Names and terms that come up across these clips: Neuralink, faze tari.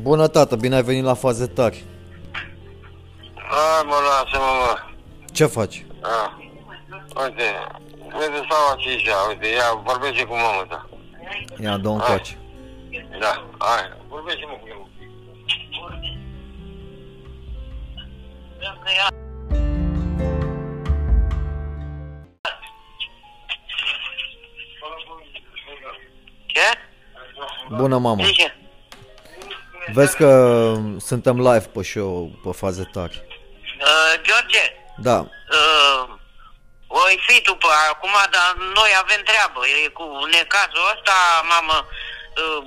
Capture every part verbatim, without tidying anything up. Bună, tată, bine ai venit la Faze Tari. Hai, mă, lasă-mă, mă. Ce faci? A, uite, uite, stau aici, uite, ia, vorbește cu mama ta. Ia, dă-o încoace. Da, hai, vorbește-mă cu mama. Ce? Bună, mamă. Ce? Vezi că suntem live pe show, pe Faze Tari. Uh, George? Da. Uh, oi fi tu pe acum, dar noi avem treabă. E cu necazul ăsta, mamă, uh,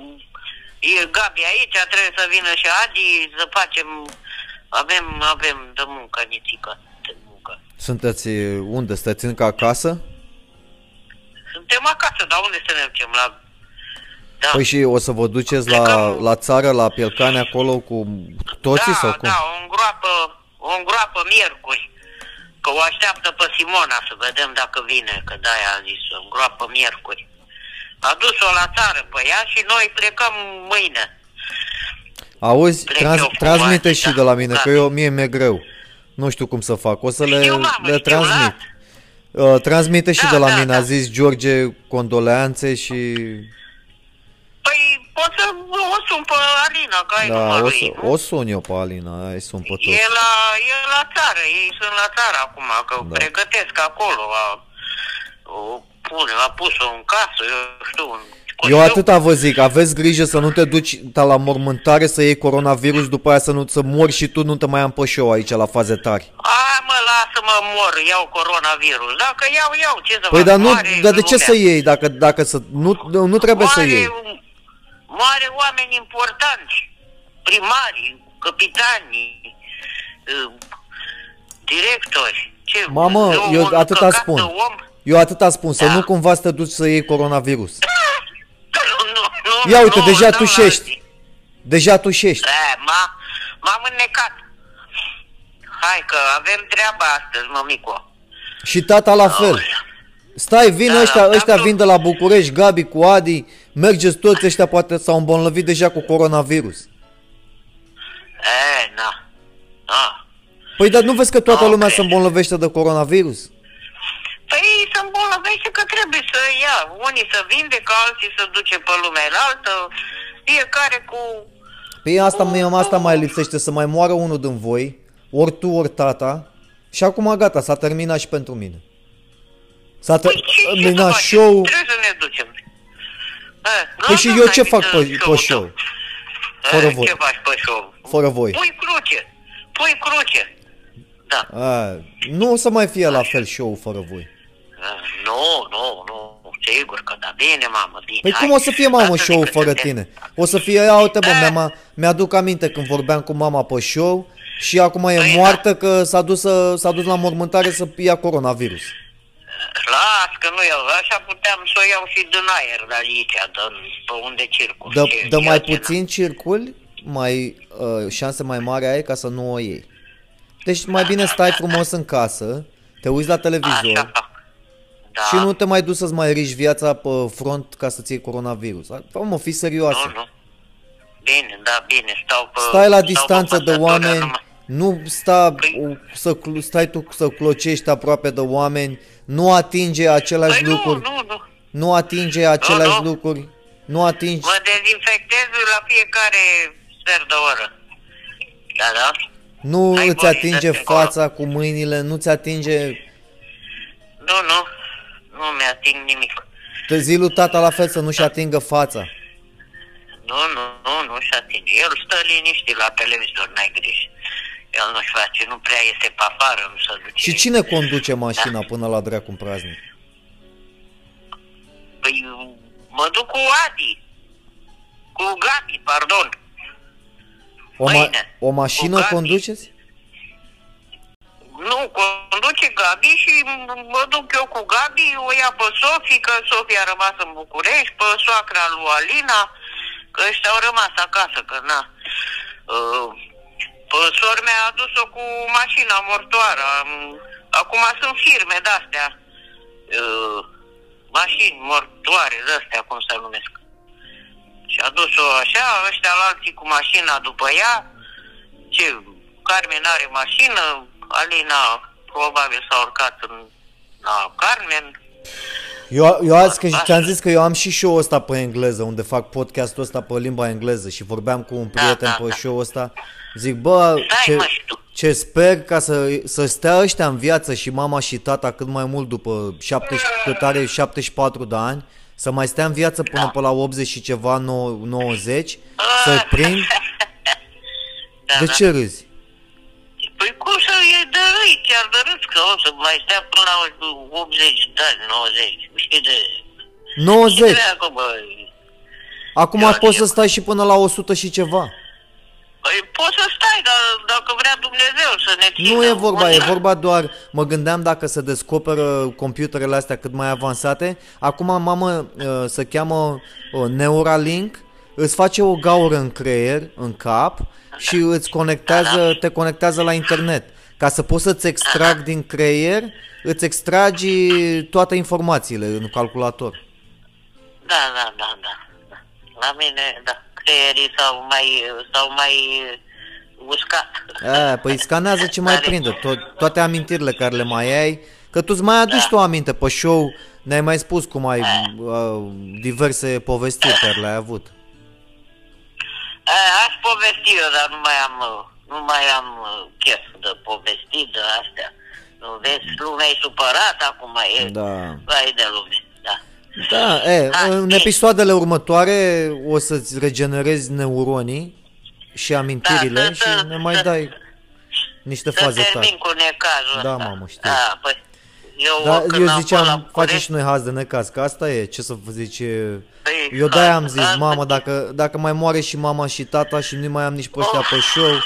e Gabi aici, trebuie să vină și Adi, să facem, avem, avem de muncă, nițică, de muncă. Sunteți unde? Sunteți încă acasă? Suntem acasă, dar unde să ne ducem? La... Da. Păi și o să vă duceți la, la țară, la Pielcane, acolo cu toții, da, sau cum? Da, o îngroapă, o îngroapă miercuri, că o așteaptă pe Simona să vedem dacă vine, că de-aia a zis, o îngroapă miercuri. A dus-o la țară pe ea și noi plecăm mâine. Auzi, trans, transmite și de la mine, da, că eu, mie mi-e greu. Nu știu cum să fac, o să le, eu, mamă, le transmit. Uh, transmite și da, de la da, mine, da. A zis George, condoleanțe și... Păi o să o sun pe Alina, că ai da, numărul ei, nu? O sun eu pe Alina, ai sun pe tot. E la, e la țară, ei sunt la țară acum, că da. Pregătesc acolo, a, a pus-o în casă, eu știu. Eu atâta vă zic, aveți grijă să nu te duci la mormântare, să iei coronavirus, după aia să, nu, să mori și tu, nu te mai am pe și eu aici la Faze Tari. A, mă, lasă-mă, mor, iau coronavirus. Dacă iau, iau, ce să păi, fac? Dar, nu, dar de ce lumea? Să iei, dacă, dacă să, nu, nu trebuie mare, să iei? Mare oameni importanți, primari, capitani, directori. Ce, mamă, eu, eu atâta spun, om? eu atâta spun, da. Să nu cumva să te duci să iei coronavirus. Nu, ia uite, nu, deja nu, tușești. Nu, deja tușești. M-am înnecat. Hai că avem treaba astăzi, mămico. Și tata la fel. Stai, vin da, ăștia, ăștia vin de la București, Gabi cu Adi, mergeți toți ăștia, poate s-au îmbolnăvit deja cu coronavirus. E, na. na. Păi, dar nu vezi că toată no, lumea crezi. se îmbolnăvește de coronavirus? Păi se îmbolnăvește că trebuie să ia, unii să vindecă, alții să duce pe lumea la altă, fiecare cu... Păi asta, cu... asta mai lipsește, să mai moară unul din voi, ori tu, ori tata, și acum gata, s-a terminat și pentru mine. S-a terminat păi, show-ul... Trebuie să ne ducem. A, păi și eu ce fac pe, pe show? Fără voi. Ce faci pe show? Fără voi. Pui cruce, pui cruce. Da. A, nu o să mai fie la fel show-ul fără voi. Nu, nu, nu, sigur că da, bine, mamă, bine. Păi hai, cum o să fie, mamă, show-ul fără tine? O să fie, ia uite, bă, mi-aduc aminte când vorbeam cu mama pe show și acum e păi, moartă da. Că s-a dus, dus la mormântare să ia coronavirus. Las că nu eu, așa puteam să o iau și din aer de aici, de, pe unde circul. Dă, ce, dă mai puțin circul, mai, uh, șanse mai mari ai ca să nu o iei. Deci mai bine stai frumos în casă, te uiți la televizor. Așa. Da. Și nu te mai duci să-ți mai riști viața pe front ca să-ți iei coronavirus. Mă, fi serioasă. Nu, nu. Bine, da, bine, stau pe... Stai la distanță de oameni, numai. nu sta, păi... să, stai tu să clocești aproape de oameni, nu atinge aceleași păi lucruri, nu, nu, nu. nu atinge aceleași nu, nu. lucruri, nu atinge... Mă dezinfectez la fiecare sfert de oră. Da, da? Nu Hai îți atinge fața acolo. cu mâinile, nu îți atinge... Nu, nu. Nu mi-ating nimic. Te zi lui tata la fel să nu-și atingă fața. Nu, nu, nu, nu-și atinge. El stă liniștit la televizor, n-ai grijă. El nu-și face, nu prea iese pe afară, nu se duce. Și cine conduce mașina da. până la dracu în praznic? Păi, mă duc cu Adi. Cu Gabi, pardon. O, ma o mașină o conduceți? Nu, conduce Gabi și mă duc eu cu Gabi, o ia pe Sofie, că Sofie a rămas în București, pe soacra lui Alina, că ăștia au rămas acasă, că na. Uh, pe sor mea a dus-o cu mașina mortoară. Acum sunt firme de-astea, uh, mașini mortoare de-astea, cum se numesc. Și a dus-o așa, ăștia la alții cu mașina după ea. Ce, Carmen are mașină, Alina probabil s-a urcat în la Carmen. Eu, eu azi că ți-am zis că eu am și show-ul ăsta pe engleză, unde fac podcastul ăsta pe limba engleză și vorbeam cu un prieten da, da, pe show-ul ăsta. Zic, bă, ce, ce sper ca să, să stea ăștia în viață și mama și tata cât mai mult după șaptezeci, cât are șaptezeci și patru de ani, să mai stea în viață până da. pe la optzeci și ceva, nouăzeci, să-i prind. Da, de da. ce râzi? Păi cum să e de râi, chiar de râs, că o să mai stea până la optzeci, nouăzeci, știi de... nouăzeci? De acum acum de poți să stai și până la o sută și ceva. Păi poți să stai, dar dacă vrea Dumnezeu să ne țină. Nu e vorba, e vorba doar, mă gândeam dacă se descoperă computerele astea cât mai avansate. Acum, mamă, se cheamă Neuralink, îți face o gaură în creier, în cap și îți conectează, te conectează la internet. Ca să poți să-ți extragi din creier, îți extragi toate informațiile în calculator. Da, da, da, da. La mine, da. Creierii s-au mai, s-au mai uscat. A, păi scanează ce mai prinde, to- toate amintirile care le mai ai, că tu îți mai aduci da. tu aminte pe show, ne-ai mai spus cum ai uh, diverse povestiri care le-ai avut. A, aș povesti eu, dar nu mai am, nu mai am chef de povestit de astea. Nu vezi, lumea e supărată acum, e da. vai de lume. Da, e, în episoadele următoare o să-ți regenerezi neuronii și amintirile da, da, da, și ne mai dai niște da, faze tari. Termin cu necazul Da, asta. mamă, știu. Da, păi, eu, da, eu ziceam, facem și noi haz de necaz, că asta e, ce să zici, păi, eu de-aia am zis, da, mamă, dacă, dacă mai moare și mama și tata și nu mai am nici pe ăștia oh. pe show,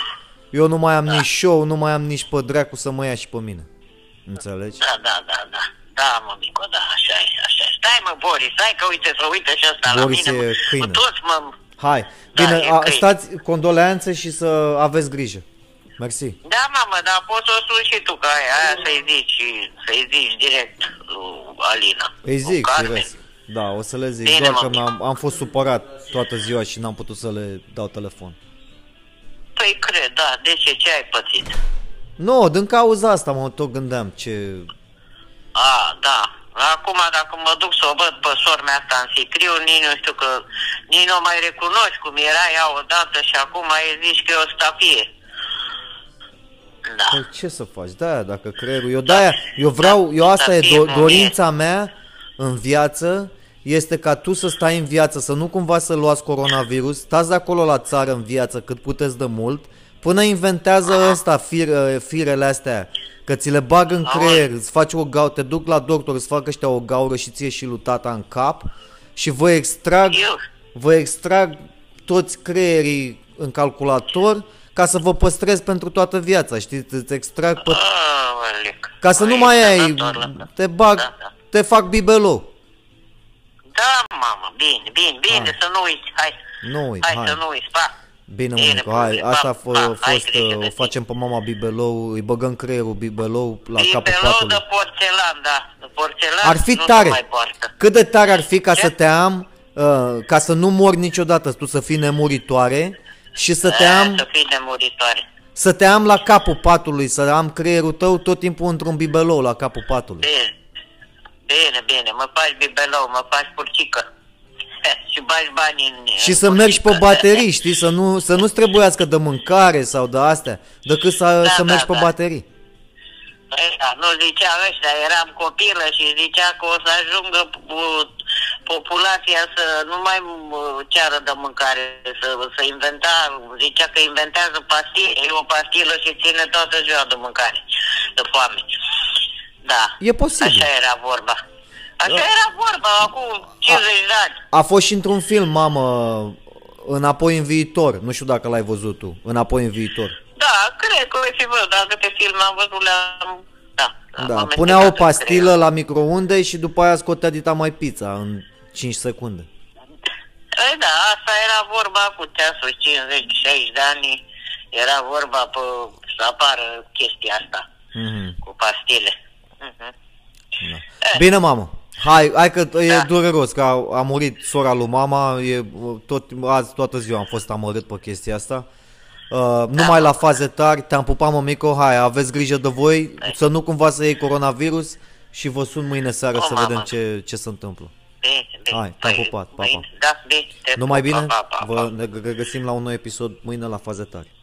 eu nu mai am da. nici show, nu mai am nici pe dracu să mă ia și pe mine. Înțelegi? Da, da, da, da. Da, mă, mico, da, așa e, așa e. Stai, mă, Boris, stai că uite, să uite și ăsta la mine. Boris e câine. Mă, toți, mă... Hai, da, bine, a, stați condoleanțe și să aveți grijă. Mersi. Da, mamă, dar poți să o suni și tu, că aia, aia să-i zici, să-i zici direct lui Alina. Îi zic, firesc. Da, o să le zic, bine, doar mă, că am, am fost supărat toată ziua și n-am putut să le dau telefon. Păi cred, da, de ce, ce ai pățit? Nu, din cauza asta mă tot gândeam ce... A, da. Acum, dacă mă duc să o văd pe sormea asta în sicriu, nici nu știu că... Nici nu o mai recunoști cum era ea odată și acum îi zici că e o stafie. Da. Păi ce să faci? Da, dacă creierul... Eu, da. eu vreau... Da. Eu asta da. e do- dorința mea în viață, este ca tu să stai în viață, să nu cumva să luați coronavirus, stați acolo la țară în viață cât puteți de mult, până inventează ăsta fire, firele astea. Că ți le bag în creier, îți faci o gaură, te duc la doctor, îți fac ăștia o gaură și ție și lui tata în cap și vă extrag, vă extrag toți creierii în calculator ca să vă păstrez pentru toată viața, știi? Îți extrag pe... Ca să nu mai ai... Te bag, te fac bibelou. Da, mamă, bine, bine, bine, să nu uiți, hai. Nu uiți, hai. Să nu uiți, pa. Bine, mămică, hai, asta a fost, o facem pe mama bibelou, îi băgăm creierul bibelou la bibelou capul patului. Bibelou de porțelan, da, de porțelan ar fi nu tare. Mai cât de tare ar fi ca ce? Să te am, uh, ca să nu mori niciodată, tu să fii nemuritoare și să te am... Să fii nemuritoare. Să te am la capul patului, să am creierul tău tot timpul într-un bibelou la capul patului. Bine, bine, bine, mă faci bibelou, mă faci purcică. Și bagi bani în... Și să mergi pe baterii, știi? Să nu, să nu-ți trebuiască de mâncare sau de astea, decât să, da, să mergi da, pe da. baterii. Da, nu zicea ăștia, eram copilă și zicea că o să ajungă populația să nu mai ceară de mâncare, să, să inventa, zicea că inventează pastile, e o pastilă și ține toată ziua de mâncare, de foame. Da, e posibil. Așa era vorba. Așa da. era vorba, acum cincizeci de ani. A fost și într-un film, mamă, Înapoi în viitor. Nu știu dacă l-ai văzut tu, Înapoi în viitor. Da, cred că e văzut, dar câte filme am văzut, le-am... Da, da. Punea o pastilă la microunde și după aia scotea dita mai pizza în cinci secunde. E, da, asta era vorba cu ceasul cincizeci, șaizeci de ani. Era vorba pe, să apară chestia asta, mm-hmm. cu pastile. Mm-hmm. Da. E, bine, mamă. Hai, hai că da. E dureros, că a, a murit sora lui mama, e, tot, azi toată ziua am fost amărât pe chestia asta. Uh, da. Numai la faze tari, te-am pupat, mă, Mico, hai, aveți grijă de voi, hai. Să nu cumva să iei coronavirus și vă sun mâine seară o, să mama. vedem ce, ce se întâmplă. Bine, bine. Hai, te-am pupat, pa, pa. Da, bine, te Numai pup, bine, pa, pa, pa. Vă regăsim la un nou episod mâine la faze tari.